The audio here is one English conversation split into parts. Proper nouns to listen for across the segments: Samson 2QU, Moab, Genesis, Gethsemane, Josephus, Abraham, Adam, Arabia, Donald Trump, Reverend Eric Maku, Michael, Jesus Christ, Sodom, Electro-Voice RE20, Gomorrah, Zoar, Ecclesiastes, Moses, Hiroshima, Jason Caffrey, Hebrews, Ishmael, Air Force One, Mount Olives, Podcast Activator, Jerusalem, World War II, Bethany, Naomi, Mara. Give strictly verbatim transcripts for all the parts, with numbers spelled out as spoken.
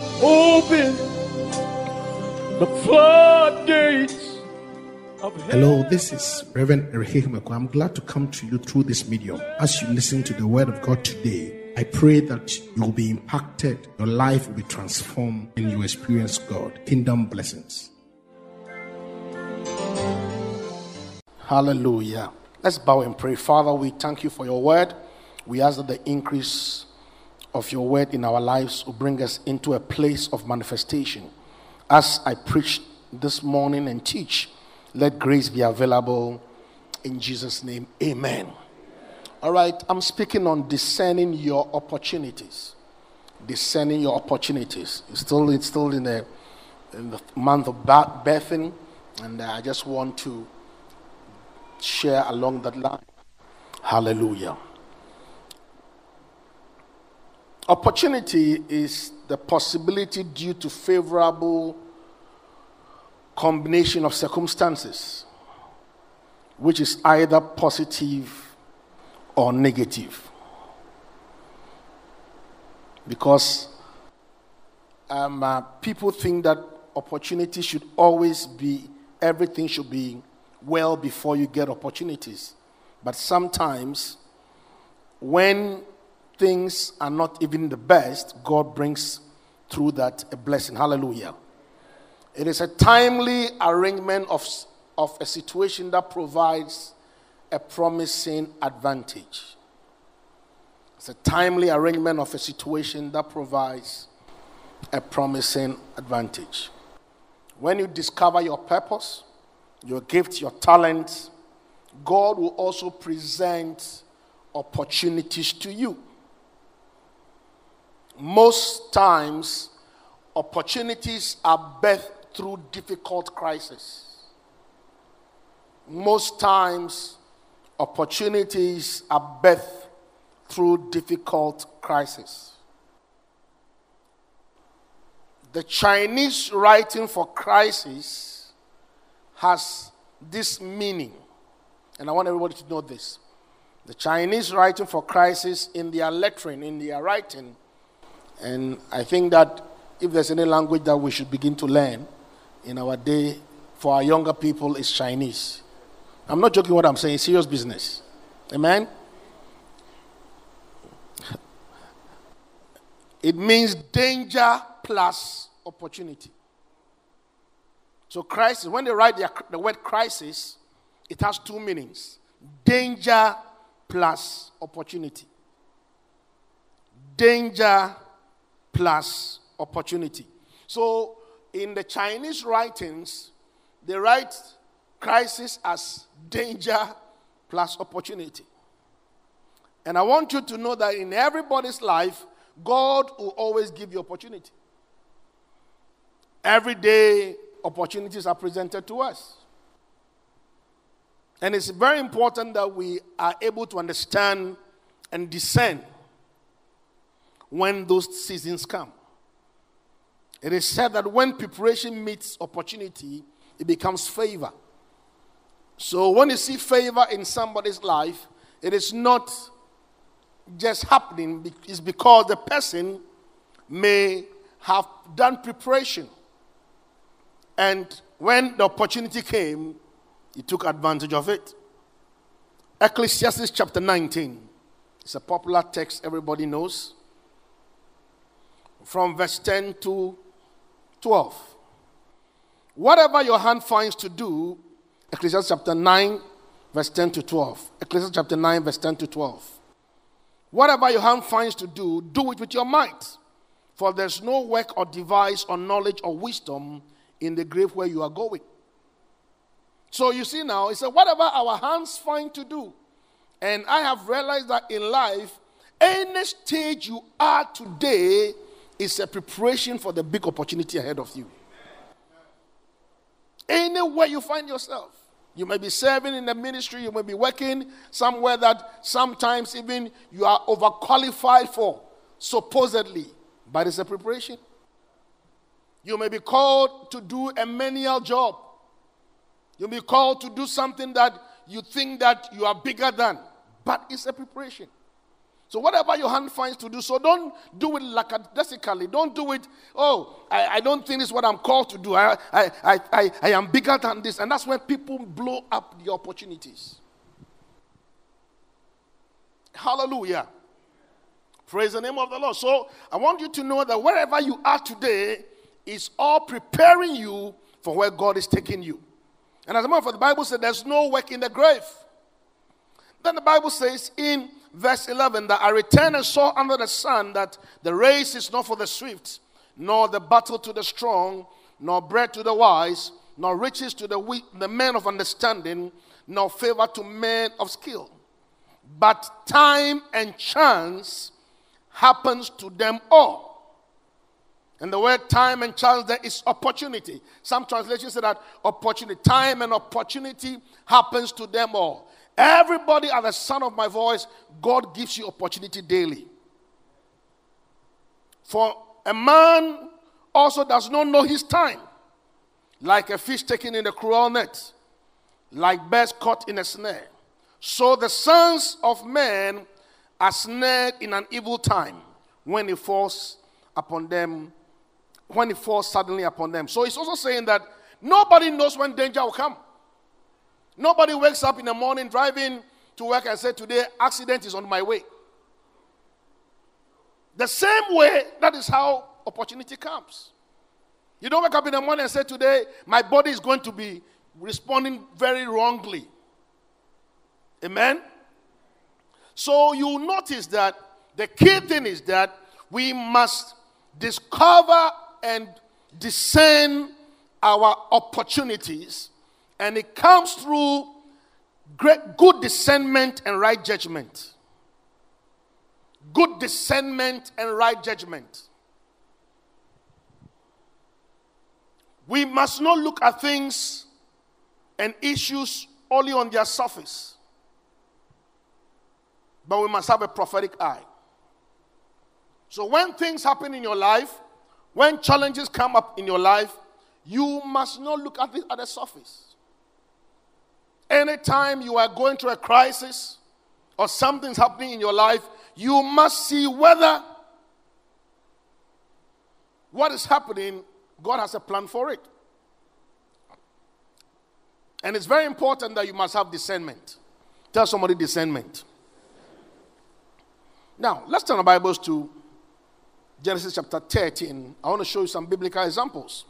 Open the floodgates of heaven. Hello, this is Reverend Eric Maku. I'm glad to come to you through this medium. As you listen to the Word of God today, I pray that you will be impacted, your life will be transformed, and you experience God. Kingdom blessings. Hallelujah. Let's bow and pray. Father, we thank you for your word. We ask that the increase of your word in our lives will bring us into a place of manifestation. As I preach this morning and teach, let grace be available in Jesus' name. Amen. All right, I'm speaking on discerning your opportunities. Discerning your opportunities. It's still, it's still in, the, in the month of Bethany, and I just want to share along that line. Hallelujah. Opportunity is the possibility due to favorable combination of circumstances, which is either positive or negative. Because um, uh, people think that opportunity should always be, everything should be well before you get opportunities. But sometimes when things are not even the best, God brings through that a blessing. Hallelujah. It is a timely arrangement of, of a situation that provides a promising advantage. It's a timely arrangement of a situation that provides a promising advantage. When you discover your purpose, your gift, your talent, God will also present opportunities to you. Most times, opportunities are birthed through difficult crises. Most times, opportunities are birthed through difficult crises. The Chinese writing for crisis has this meaning, and I want everybody to know this. The Chinese writing for crisis in their lettering, in their writing, and I think that if there's any language that we should begin to learn in our day for our younger people, is Chinese. I'm not joking what I'm saying. Serious business. Amen? It means danger plus opportunity. So crisis, when they write the, the word crisis, it has two meanings. Danger plus opportunity. Danger plus opportunity. So in the Chinese writings, they write crisis as danger plus opportunity. And I want you to know that in everybody's life, God will always give you opportunity. Every day, opportunities are presented to us. And it's very important that we are able to understand and discern when those seasons come. It is said that when preparation meets opportunity, it becomes favor. So when you see favor in somebody's life, it is not just happening. It's because the person may have done preparation. And when the opportunity came, he took advantage of it. Ecclesiastes chapter nineteen. It's a popular text everybody knows. From verse ten to twelve. Whatever your hand finds to do, Ecclesiastes chapter nine, verse ten to twelve. Ecclesiastes chapter nine, verse ten to twelve. Whatever your hand finds to do, do it with your might. For there's no work or device or knowledge or wisdom in the grave where you are going. So you see now, it said, whatever our hands find to do. And I have realized that in life, any stage you are today, it's a preparation for the big opportunity ahead of you. Anywhere you find yourself. You may be serving in the ministry. You may be working somewhere that sometimes even you are overqualified for, supposedly. But it's a preparation. You may be called to do a menial job. You'll be called to do something that you think that you are bigger than. But it's a preparation. So whatever your hand finds to do, so don't do it lackadaisically. Don't do it, oh, I, I don't think this is what I'm called to do. I, I, I, I, I am bigger than this. And that's when people blow up the opportunities. Hallelujah. Praise the name of the Lord. So I want you to know that wherever you are today is all preparing you for where God is taking you. And as a matter of fact, the Bible said there's no work in the grave. Then the Bible says in verse eleven, that I returned and saw under the sun that the race is not for the swift, nor the battle to the strong, nor bread to the wise, nor riches to the weak, the men of understanding, nor favor to men of skill. But time and chance happens to them all. And the word time and chance there is opportunity. Some translations say that opportunity, time and opportunity happens to them all. Everybody at the sound of my voice, God gives you opportunity daily. For a man also does not know his time, like a fish taken in a cruel net, like birds caught in a snare. So the sons of men are snared in an evil time when it falls upon them, when it falls suddenly upon them. So it's also saying that nobody knows when danger will come. Nobody wakes up in the morning driving to work and say, today, accident is on my way. The same way, that is how opportunity comes. You don't wake up in the morning and say, today, my body is going to be responding very wrongly. Amen? So you notice that the key thing is that we must discover and discern our opportunities. And it comes through great good discernment and right judgment. Good discernment and right judgment. We must not look at things and issues only on their surface. But we must have a prophetic eye. So when things happen in your life, when challenges come up in your life, you must not look at it at the surface. Anytime you are going through a crisis or something's happening in your life, you must see whether what is happening, God has a plan for it. And it's very important that you must have discernment. Tell somebody discernment. Now, let's turn our Bibles to Genesis chapter thirteen. I want to show you some biblical examples.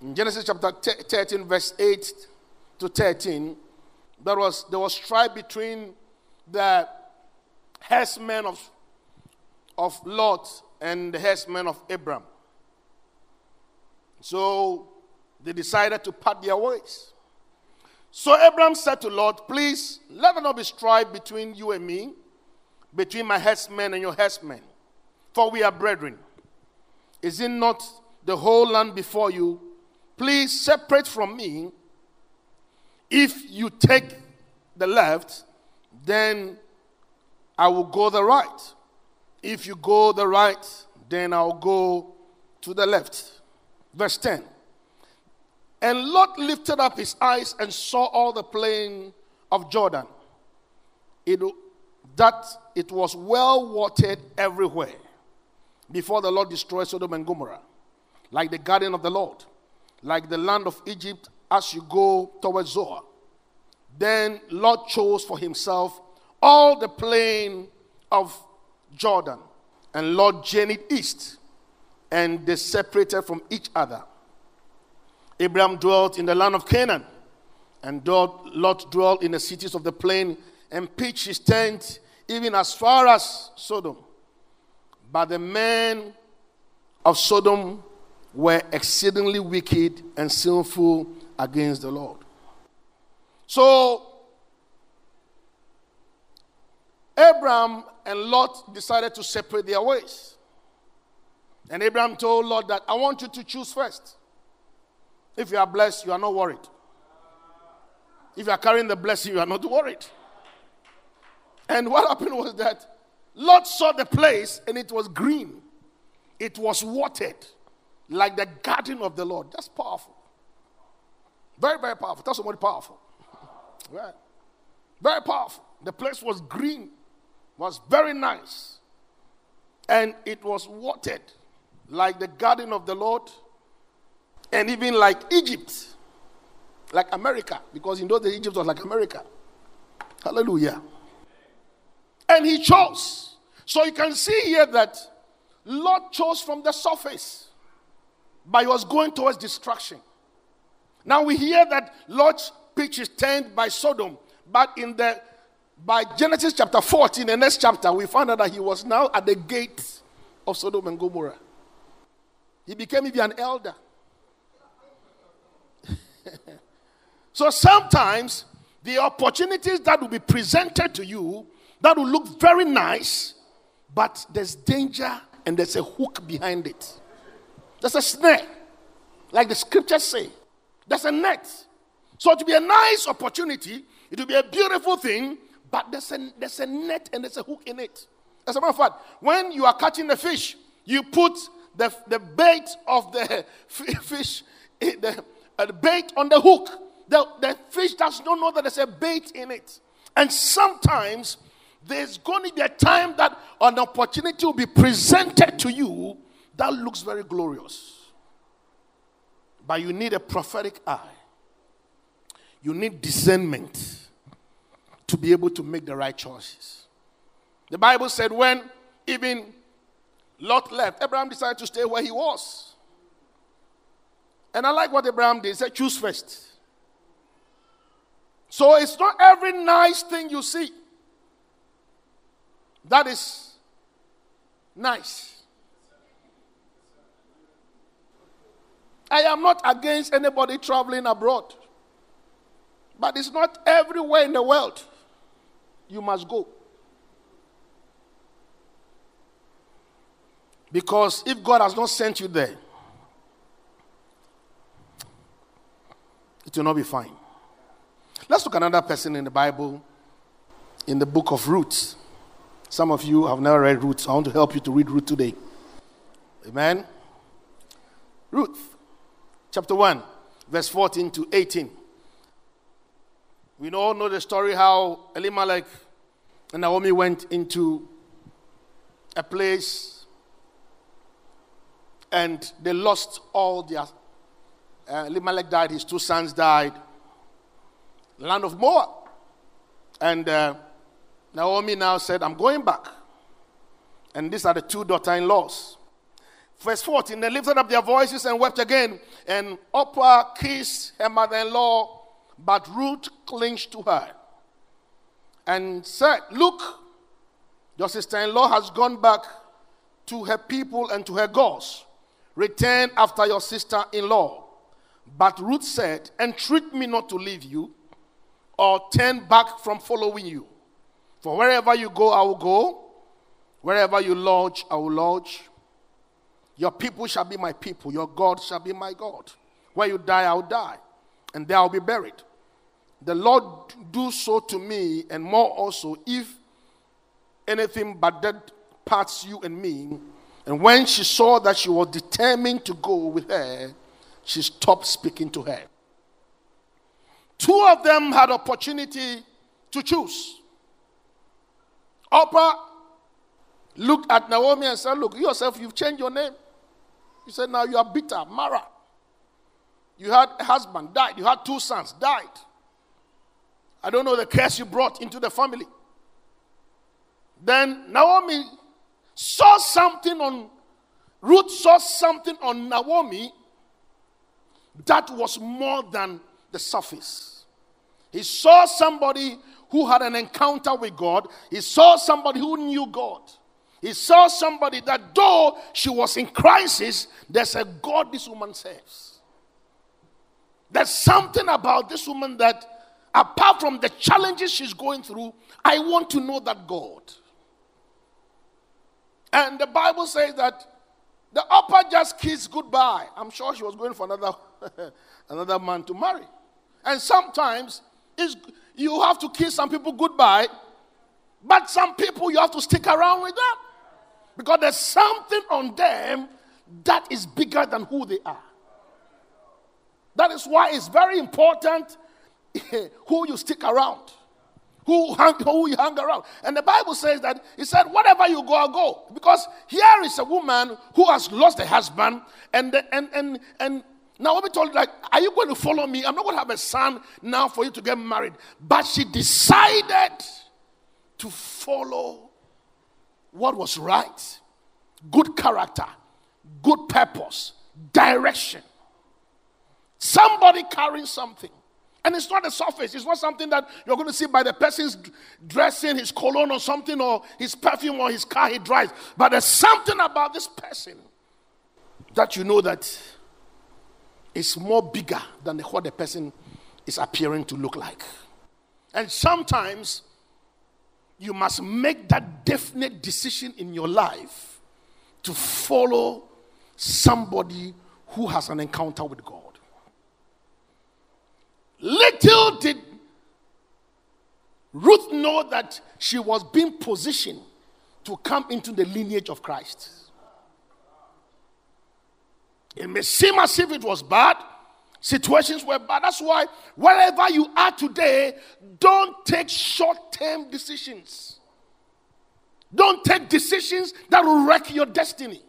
In Genesis chapter thirteen, verse eight to thirteen, there was there was strife between the herdsmen of of Lot and the herdsmen of Abraham. So they decided to part their ways. So Abraham said to Lot, "Please let there not be strife between you and me, between my herdsmen and your herdsmen, for we are brethren. Is it not the whole land before you? Please separate from me. If you take the left, then I will go the right. If you go the right, then I'll go to the left." Verse ten. And Lot lifted up his eyes and saw all the plain of Jordan, it, that it was well watered everywhere, before the Lord destroyed Sodom and Gomorrah, like the garden of the Lord, like the land of Egypt, as you go towards Zoar. Then Lot chose for himself all the plain of Jordan. And Lot journeyed east, and they separated from each other. Abraham dwelt in the land of Canaan, and Lot dwelt in the cities of the plain, and pitched his tent even as far as Sodom. But the men of Sodom were exceedingly wicked and sinful against the Lord. So Abraham and Lot decided to separate their ways. And Abraham told Lot that, "I want you to choose first. If you are blessed, you are not worried. If you are carrying the blessing, you are not worried." And what happened was that Lot saw the place and it was green. It was watered like the garden of the Lord. That's powerful. Very, very powerful. Tell somebody powerful. Right. Very powerful. The place was green. was very nice, and it was watered like the garden of the Lord, and even like Egypt, like America, because in those days Egypt was like America. Hallelujah. And he chose. So you can see here that Lot chose from the surface, but he was going towards destruction. Now we hear that Lot's pitch is turned by Sodom, but in the by Genesis chapter fourteen, the next chapter, we found out that he was now at the gate of Sodom and Gomorrah. He became even an elder. So sometimes the opportunities that will be presented to you, that will look very nice, but there's danger and there's a hook behind it. There's a snare, like the scriptures say. There's a net. So it will be a nice opportunity, it will be a beautiful thing, but there's a, there's a net and there's a hook in it. As a matter of fact, when you are catching the fish, you put the, the bait of the fish, the, the bait on the hook. The, the fish does not know that there's a bait in it. And sometimes there's going to be a time that an opportunity will be presented to you that looks very glorious. But you need a prophetic eye. You need discernment to be able to make the right choices. The Bible said when even Lot left, Abraham decided to stay where he was. And I like what Abraham did. He said, choose first. So it's not every nice thing you see that is nice. I am not against anybody traveling abroad, but it's not everywhere in the world you must go. Because if God has not sent you there, it will not be fine. Let's look at another person in the Bible, in the book of Ruth. Some of you have never read Ruth, so I want to help you to read Ruth today. Amen? Ruth, chapter one, verse fourteen to eighteen. We all know the story how Elimelech and Naomi went into a place and they lost all their... Uh, Elimelech died, his two sons died. Land of Moab. And uh, Naomi now said, I'm going back. And these are the two daughter-in-laws. Verse fourteen, they lifted up their voices and wept again. And Orpah kissed her mother-in-law, but Ruth clinched to her and said, look, your sister-in-law has gone back to her people and to her gods. Return after your sister-in-law. But Ruth said, entreat me not to leave you, or turn back from following you. For wherever you go, I will go. Wherever you lodge, I will lodge. Your people shall be my people. Your God shall be my God. Where you die, I will die. And there I will be buried. The Lord do so to me, and more also, if anything but death parts you and me. And when she saw that she was determined to go with her, she stopped speaking to her. Two of them had opportunity to choose. Orpah looked at Naomi and said, look, yourself, you've changed your name. You said, now you are bitter, Mara. You had a husband, died. You had two sons, died. I don't know the curse you brought into the family. Then Naomi saw something on, Ruth saw something on Naomi that was more than the surface. He saw somebody who had an encounter with God. He saw somebody who knew God. He saw somebody that though she was in crisis, there's a God this woman serves. There's something about this woman that apart from the challenges she's going through, I want to know that God. And the Bible says that the Orpah just kissed goodbye. I'm sure she was going for another, another man to marry. And sometimes... Is you have to kiss some people goodbye, but some people you have to stick around with them because there's something on them that is bigger than who they are. That is why it's very important who you stick around. who hung, who he hung around. And the Bible says that he said, whatever you go, I'll go. Because here is a woman who has lost a husband, and the, and and and Naomi told her, like, are you going to follow me? I'm not going to have a son now for you to get married. But she decided to follow what was right, good character, good purpose, direction. Somebody carrying something. And it's not a surface. It's not something that you're going to see by the person's dressing, his cologne or something, or his perfume or his car he drives. But there's something about this person that you know that is more bigger than what the person is appearing to look like. And sometimes you must make that definite decision in your life to follow somebody who has an encounter with God. Little did Ruth know that she was being positioned to come into the lineage of Christ. It may seem as if it was bad. Situations were bad. That's why wherever you are today, don't take short-term decisions. Don't take decisions that will wreck your destiny.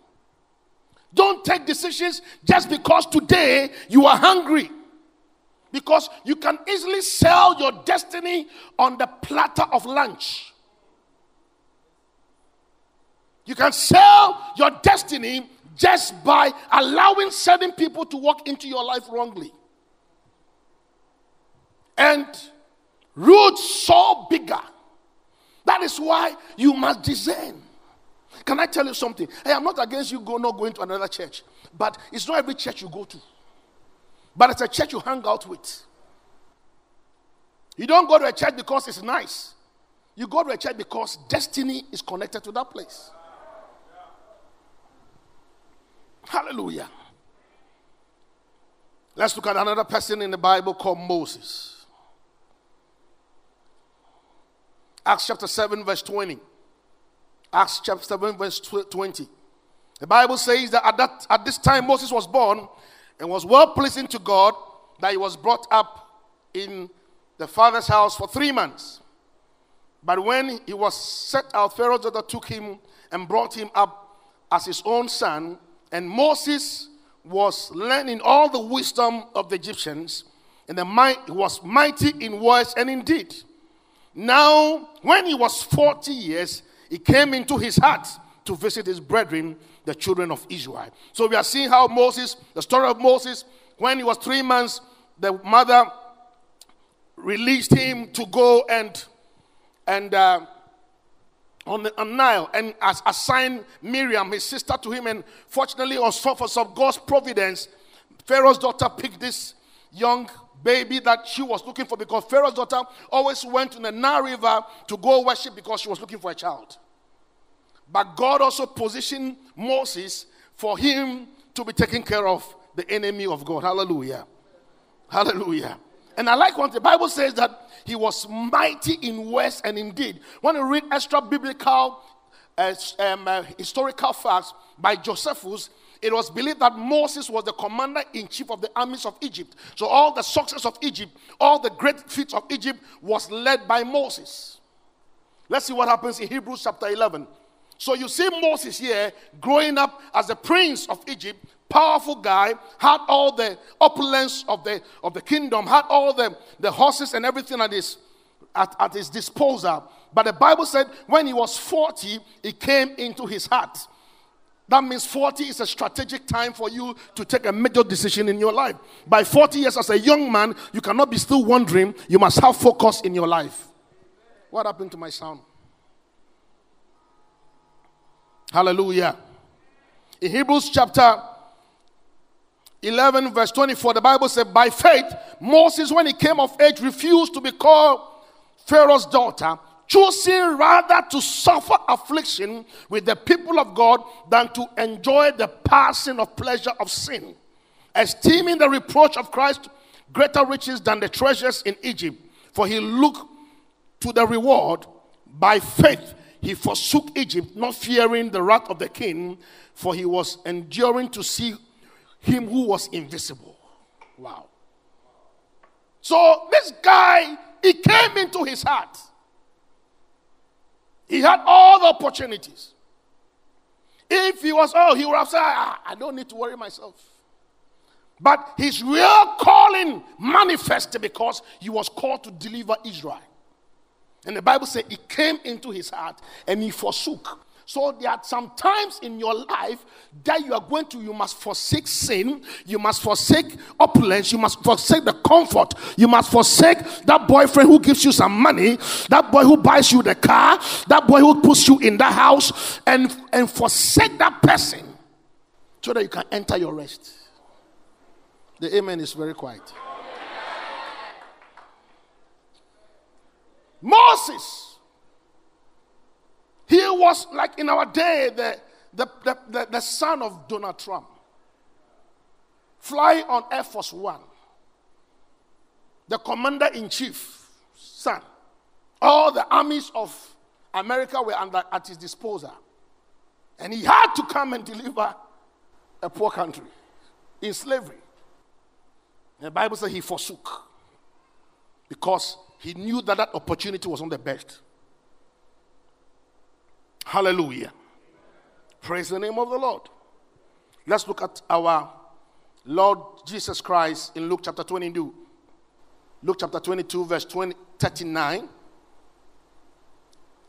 Don't take decisions just because today you are hungry. Because you can easily sell your destiny on the platter of lunch. You can sell your destiny just by allowing certain people to walk into your life wrongly. And Ruth saw bigger. That is why you must discern. Can I tell you something? Hey, I'm not against you go, not going to another church. But it's not every church you go to. But it's a church you hang out with. You don't go to a church because it's nice. You go to a church because destiny is connected to that place. Hallelujah. Let's look at another person in the Bible called Moses. Acts chapter seven verse twenty. Acts chapter seven verse twenty. The Bible says that at, that, at this time Moses was born, and was well pleasing to God that he was brought up in the father's house for three months. But when he was set out, Pharaoh's daughter took him and brought him up as his own son. And Moses was learning all the wisdom of the Egyptians, and the might, was mighty in words and in deed. Now, when he was forty years, it came into his heart to visit his brethren, the children of Israel. So we are seeing how Moses, the story of Moses, when he was three months, the mother released him to go and and uh, on the on Nile and as, assigned Miriam, his sister, to him. And fortunately, on surface of God's providence, Pharaoh's daughter picked this young baby that she was looking for, because Pharaoh's daughter always went to the Nile River to go worship because she was looking for a child. But God also positioned Moses for him to be taking care of the enemy of God. Hallelujah. Hallelujah. And I like what the Bible says, that he was mighty in words and in deed. When you read extra biblical uh, um, uh, historical facts by Josephus, it was believed that Moses was the commander-in-chief of the armies of Egypt. So all the success of Egypt, all the great feats of Egypt was led by Moses. Let's see what happens in Hebrews chapter eleven. So you see Moses here growing up as the prince of Egypt, powerful guy, had all the opulence of the of the kingdom, had all the, the horses and everything at his, at, at his disposal. But the Bible said when he was forty, it came into his heart. That means forty is a strategic time for you to take a major decision in your life. By forty years as a young man, you cannot be still wandering. You must have focus in your life. What happened to my sound? Hallelujah. In Hebrews chapter eleven verse twenty-four, the Bible said, by faith, Moses, when he came of age, refused to be called Pharaoh's daughter, choosing rather to suffer affliction with the people of God than to enjoy the passing of pleasure of sin, esteeming the reproach of Christ greater riches than the treasures in Egypt, for he looked to the reward. By faith, he forsook Egypt, not fearing the wrath of the king, for he was enduring to see him who was invisible. Wow. So this guy, it came into his heart. He had all the opportunities. If he was, oh, he would have said, I, I don't need to worry myself. But his real calling manifested because he was called to deliver Israel. And the Bible said it came into his heart and he forsook. So there are some times in your life that you are going to, you must forsake sin, you must forsake opulence, you must forsake the comfort, you must forsake that boyfriend who gives you some money, that boy who buys you the car, that boy who puts you in the house, and, and forsake that person so that you can enter your rest. The amen is very quiet. Moses. He was like in our day the, the, the, the, the son of Donald Trump, flying on Air Force One, the commander-in-chief's son. All the armies of America were under, at his disposal. And he had to come and deliver a poor country in slavery. The Bible says he forsook because he knew that that opportunity was not the best. Hallelujah. Praise the name of the Lord. Let's look at our Lord Jesus Christ in Luke chapter twenty-two. Luke chapter twenty-two verse thirty-nine.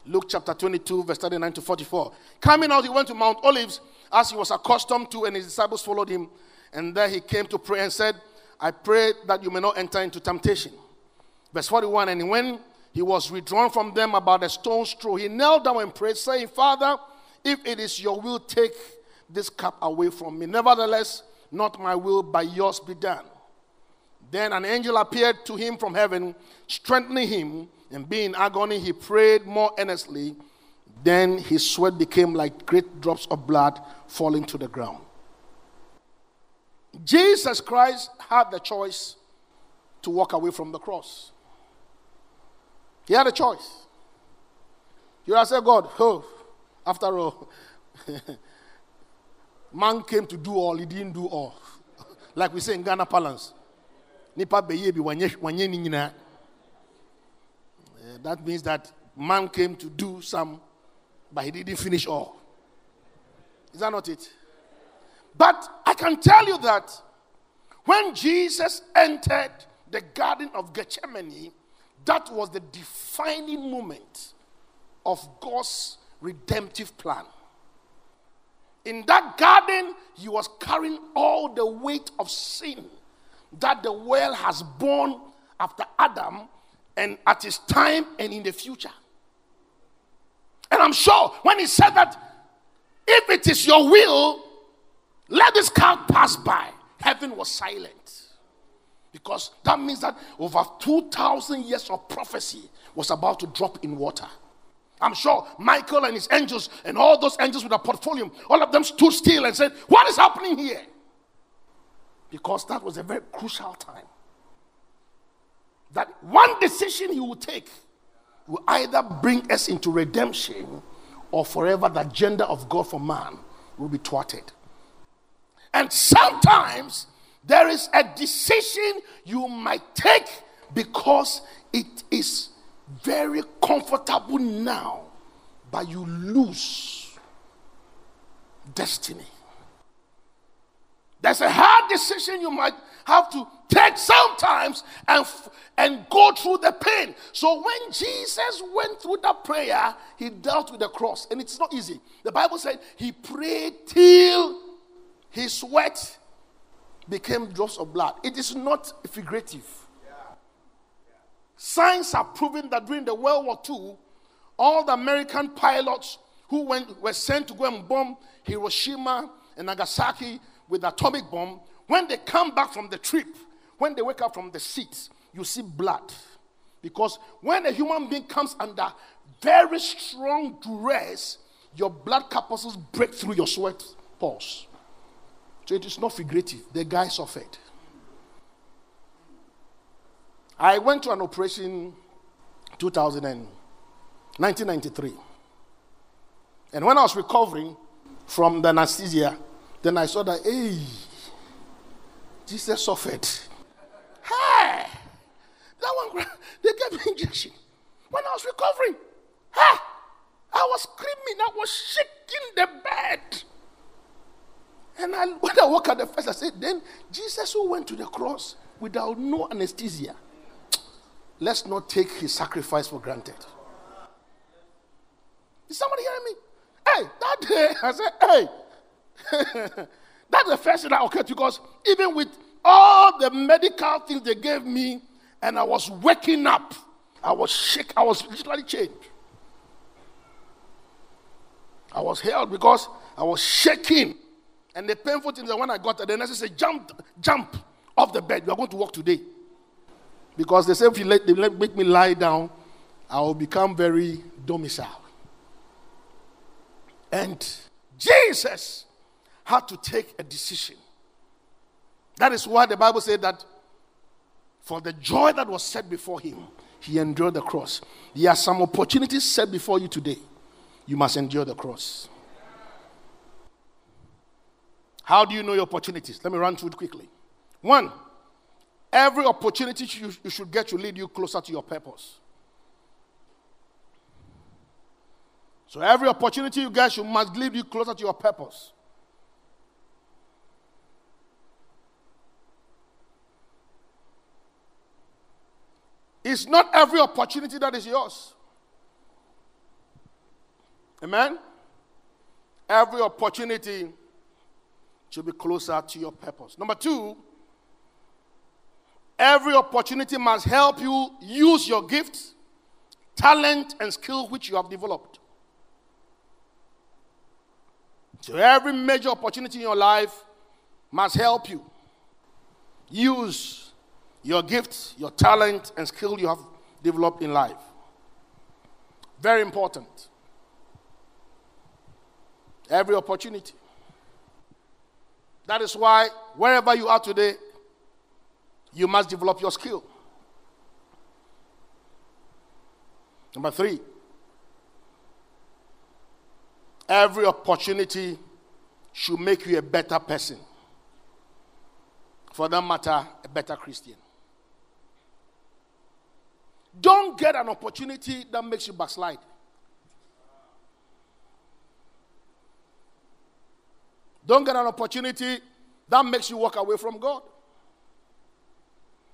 Luke chapter twenty-two verse thirty-nine to forty-four. Coming out, he went to Mount Olives as he was accustomed to, and his disciples followed him. And there he came to pray and said, I pray that you may not enter into temptation. Verse forty-one, and when he was withdrawn from them about a stone's throw, he knelt down and prayed, saying, Father, if it is your will, take this cup away from me. Nevertheless, not my will, but yours be done. Then an angel appeared to him from heaven, strengthening him, and being in agony, he prayed more earnestly. Then his sweat became like great drops of blood falling to the ground. Jesus Christ had the choice to walk away from the cross. He had a choice. You have said, God, oh, after all, man came to do all, he didn't do all. Like we say in Ghana parlance. That means that man came to do some, but he didn't finish all. Is that not it? But I can tell you that when Jesus entered the Garden of Gethsemane, that was the defining moment of God's redemptive plan. In that garden, he was carrying all the weight of sin that the world has borne after Adam and at his time and in the future. And I'm sure when he said that, if it is your will, let this cup pass by, heaven was silent. Because that means that over two thousand years of prophecy was about to drop in water. I'm sure Michael and his angels and all those angels with a portfolio, all of them stood still and said, what is happening here? Because that was a very crucial time. That one decision he will take will either bring us into redemption or forever the agenda of God for man will be thwarted. And sometimes there is a decision you might take because it is very comfortable now, but you lose destiny. There's a hard decision you might have to take sometimes and, and go through the pain. So when Jesus went through that prayer, he dealt with the cross, and it's not easy. The Bible said he prayed till his sweat became drops of blood. It is not figurative. Yeah. Yeah. Science are proving that during the World War Two, all the American pilots who went, were sent to go and bomb Hiroshima and Nagasaki with the atomic bomb, when they come back from the trip, when they wake up from the seats, you see blood. Because when a human being comes under very strong duress, your blood corpuscles break through your sweat pores. So it is not figurative. The guy suffered. I went to an operation two thousand nineteen ninety-three. And when I was recovering from the anesthesia, then I saw that, hey, Jesus suffered. Hey! That one, they gave me injection when I was recovering. Hey! I was screaming. I was shaking the bed. And I, when I woke up the first, I said, then Jesus who went to the cross without no anesthesia, let's not take his sacrifice for granted. Is somebody hearing me? Hey, that day, I said, hey. That's the first thing that occurred, because even with all the medical things they gave me, and I was waking up, I was shook, I was literally changed. I was held because I was shaking. And the painful thing that when I got there, the nurse said, jump, jump off the bed. We are going to walk today. Because they said, if you let, they let make me lie down, I will become very domicile. And Jesus had to take a decision. That is why the Bible said that for the joy that was set before him, he endured the cross. There are some opportunities set before you today. You must endure the cross. How do you know your opportunities? Let me run through it quickly. One, every opportunity you, you should get to lead you closer to your purpose. So every opportunity you get, you must lead you closer to your purpose. It's not every opportunity that is yours. Amen? Every opportunity should be closer to your purpose. Number two, every opportunity must help you use your gifts, talent, and skill which you have developed. So every major opportunity in your life must help you use your gifts, your talent, and skill you have developed in life. Very important. Every opportunity. That is why wherever you are today, you must develop your skill. Number three, every opportunity should make you a better person. For that matter, a better Christian. Don't get an opportunity that makes you backslide. Don't get an opportunity that makes you walk away from God.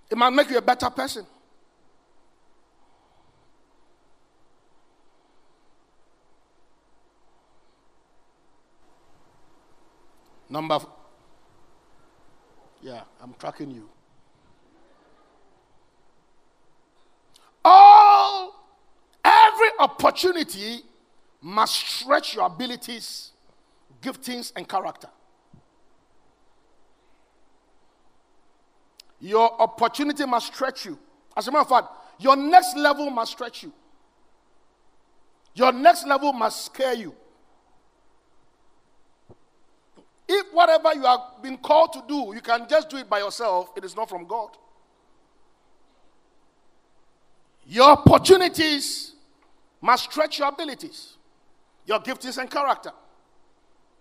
It might make you a better person. Number, f- yeah, I'm tracking you. All, every opportunity must stretch your abilities, giftings, and character. Your opportunity must stretch you. As a matter of fact, your next level must stretch you. Your next level must scare you. If whatever you have been called to do, you can just do it by yourself, it is not from God. Your opportunities must stretch your abilities, your giftings, and character.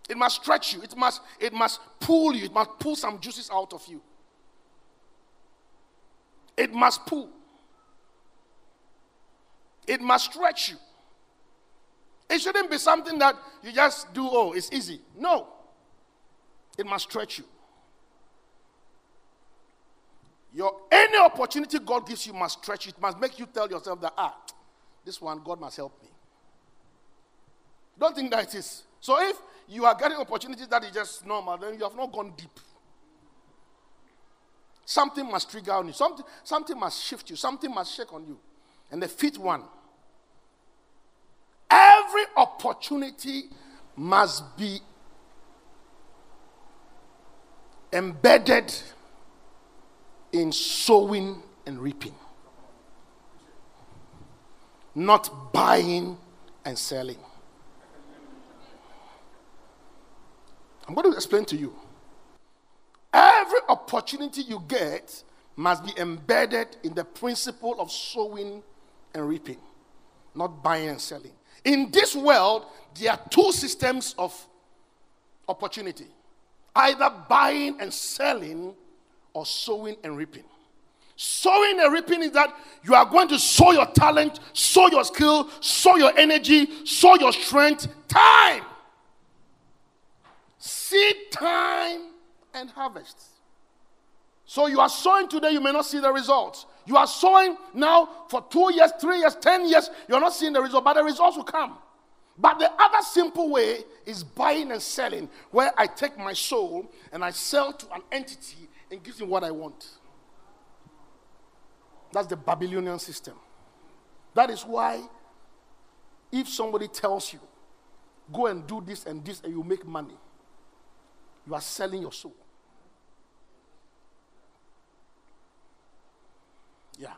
It must stretch you. It must, it must pull you. It must pull some juices out of you. It must pull. It must stretch you. It shouldn't be something that you just do, oh, it's easy. No. It must stretch you. Your any opportunity God gives you must stretch you. It must make you tell yourself that, ah, this one, God must help me. Don't think that it is. So if you are getting opportunities that is just normal, then you have not gone deep. Something must trigger on you. Something, something must shift you. Something must shake on you. And the fifth one, every opportunity must be embedded in sowing and reaping. Not buying and selling. I'm going to explain to you. Every opportunity you get must be embedded in the principle of sowing and reaping, not buying and selling. In this world, there are two systems of opportunity, either buying and selling or sowing and reaping. Sowing and reaping is that you are going to sow your talent, sow your skill, sow your energy, sow your strength. Time. Seed time and harvest. So you are sowing today, you may not see the results. You are sowing now for two years, three years, ten years, you're not seeing the result, but the results will come. But the other simple way is buying and selling, where I take my soul and I sell to an entity and gives me what I want. That's the Babylonian system. That is why if somebody tells you, go and do this and this and you make money, you are selling your soul. Yeah.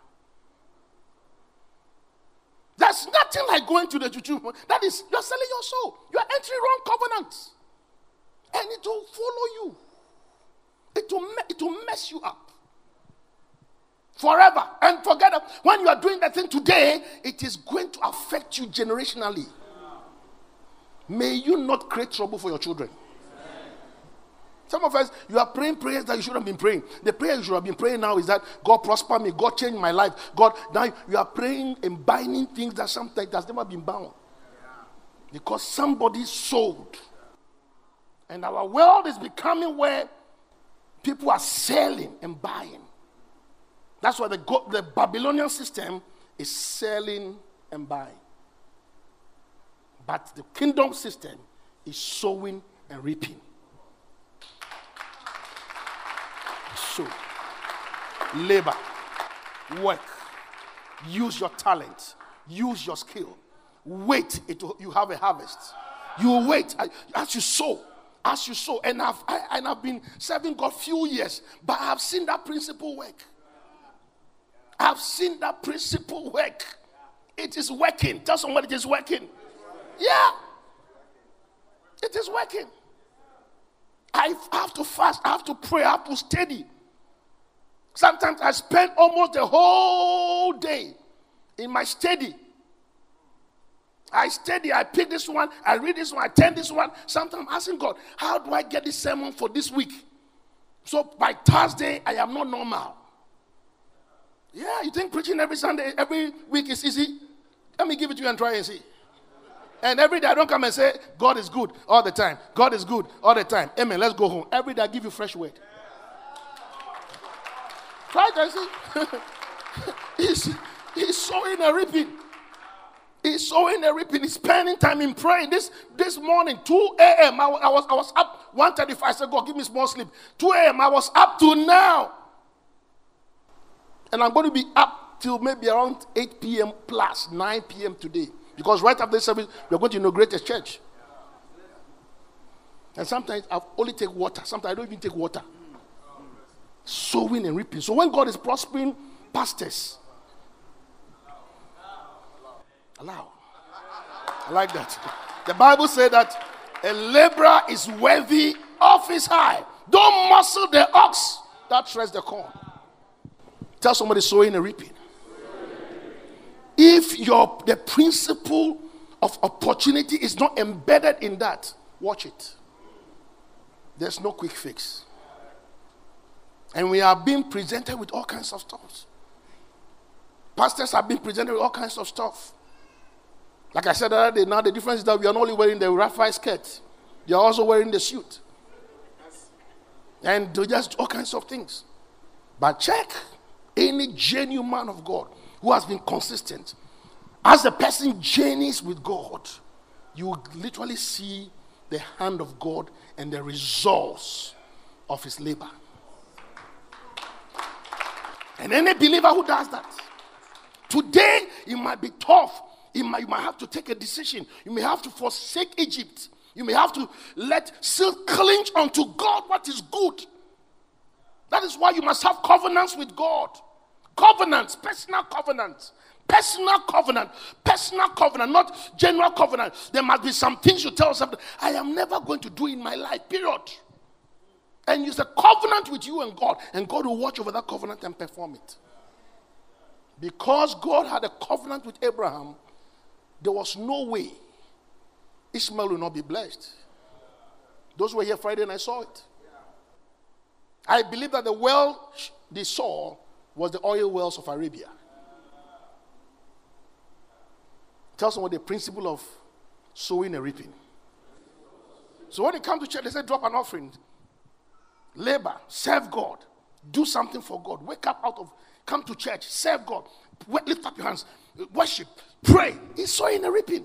There's nothing like going to the juju. That is, you're selling your soul. You're entering wrong covenants. And it will follow you. It will, me- it will mess you up. Forever. And forget it. When you are doing that thing today, it is going to affect you generationally. May you not create trouble for your children. Some of us, you are praying prayers that you shouldn't have been praying. The prayer you should have been praying now is that God prosper me, God change my life. God, now you are praying and binding things that sometimes has never been bound. Because somebody sold. And our world is becoming where people are selling and buying. That's why the, the Babylonian system is selling and buying. But the kingdom system is sowing and reaping. So, labor, work, use your talent, use your skill, wait, it will, you have a harvest. You wait as you sow, as you sow. And I've, I, and I've been serving God few years, but I've seen that principle work. I've seen that principle work. It is working. Tell somebody it is working. Yeah, it is working. I have to fast, I have to pray, I have to study. Sometimes I spend almost the whole day in my study. I study, I pick this one, I read this one, I attend this one. Sometimes I'm asking God, how do I get this sermon for this week? So by Thursday, I am not normal. Yeah, you think preaching every Sunday, every week is easy? Let me give it to you and try and see. And every day I don't come and say, God is good all the time. God is good all the time. Amen. Let's go home. Every day I give you fresh word. Try to see. He's sowing and reaping. He's sowing and reaping. He's spending time in praying. This this morning, two a.m., I, I, was, I was up one thirty-five. I said, God, give me small sleep. two a.m., I was up till now. And I'm going to be up till maybe around eight p.m. plus nine p.m. today. Because right after this service, we're going to inaugurate a church. And sometimes I only take water. Sometimes I don't even take water. Sowing and reaping. So when God is prospering pastors, allow. I like that. The Bible said that a laborer is worthy of his hire. Don't muscle the ox that treads the corn. Tell somebody sowing and reaping. If your the principle of opportunity is not embedded in that, watch it. There's no quick fix. And we are being presented with all kinds of stuff. Pastors are being presented with all kinds of stuff. Like I said the other day, now the difference is that we are not only wearing the Raphael skirt, they are also wearing the suit. And just all kinds of things. But check any genuine man of God who has been consistent. As the person journeys with God, you literally see the hand of God and the results of his labor. And any believer who does that, today it might be tough. It might, you might have to take a decision. You may have to forsake Egypt. You may have to let still cling unto God what is good. That is why you must have covenants with God. Covenants, personal covenants, personal covenant, personal covenant, not general covenant. There must be some things you tell something I am never going to do in my life, period. And it's a covenant with you and God, and God will watch over that covenant and perform it. Because God had a covenant with Abraham, there was no way Ishmael will not be blessed. Those who were here Friday and I saw it. I believe that the well they saw was the oil wells of Arabia. Tell someone the principle of sowing and reaping. So when they come to church, they say, drop an offering. Labor, serve God. Do something for God. Wake up out of, come to church, serve God. Lift up your hands, worship, pray. It's sowing and reaping.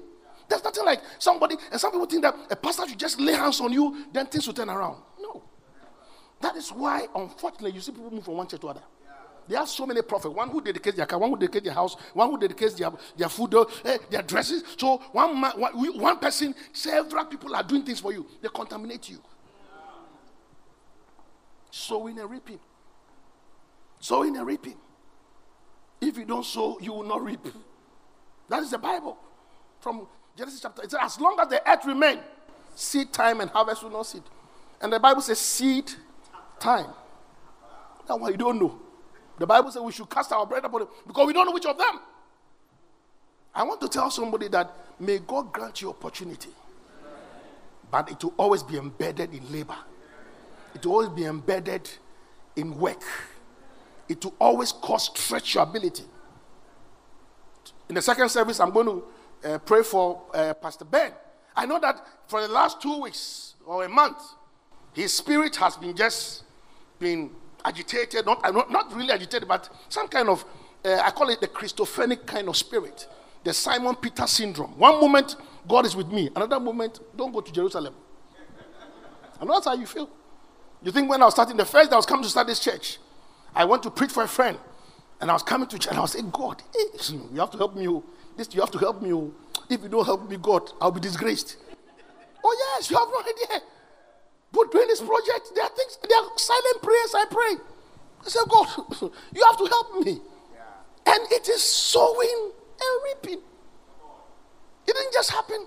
There's nothing like somebody, and some people think that a pastor should just lay hands on you, then things will turn around. No. That is why, unfortunately, you see people move from one church to another. There are so many prophets. One who dedicates their car, one who dedicates their house, one who dedicates their, their food, eh, their dresses. So one, man, one one person, several people are doing things for you. They contaminate you. Sowing and reaping. Sowing and reaping. If you don't sow, you will not reap. That is the Bible. From Genesis chapter, it says, as long as the earth remains, seed time and harvest will not cease. And the Bible says seed time. That's why you don't know. The Bible says we should cast our bread upon them because we don't know which of them. I want to tell somebody that may God grant you opportunity. But it will always be embedded in labor. It will always be embedded in work. It will always cause stretch your ability. In the second service, I'm going to uh, pray for uh, Pastor Ben. I know that for the last two weeks or a month, his spirit has been just been agitated, not, not, not really agitated, but some kind of, uh, I call it the Christophanic kind of spirit, the Simon Peter syndrome. One moment, God is with me. Another moment, don't go to Jerusalem. And that's how you feel. You think when I was starting, the first day I was coming to start this church, I went to preach for a friend, and I was coming to church, and I was saying, God, you have to help me. This, you have to help me. If you don't help me, God, I'll be disgraced. Oh, yes, you have no idea. But during this project, there are things, there are silent prayers I pray. I said, God, you have to help me. Yeah. And it is sowing and reaping. It didn't just happen.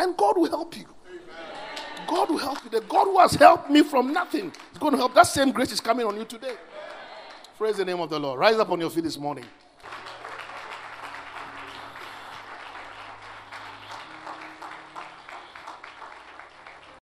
And God will help you. Amen. God will help you. The God who has helped me from nothing is going to help. That same grace is coming on you today. Amen. Praise the name of the Lord. Rise up on your feet this morning.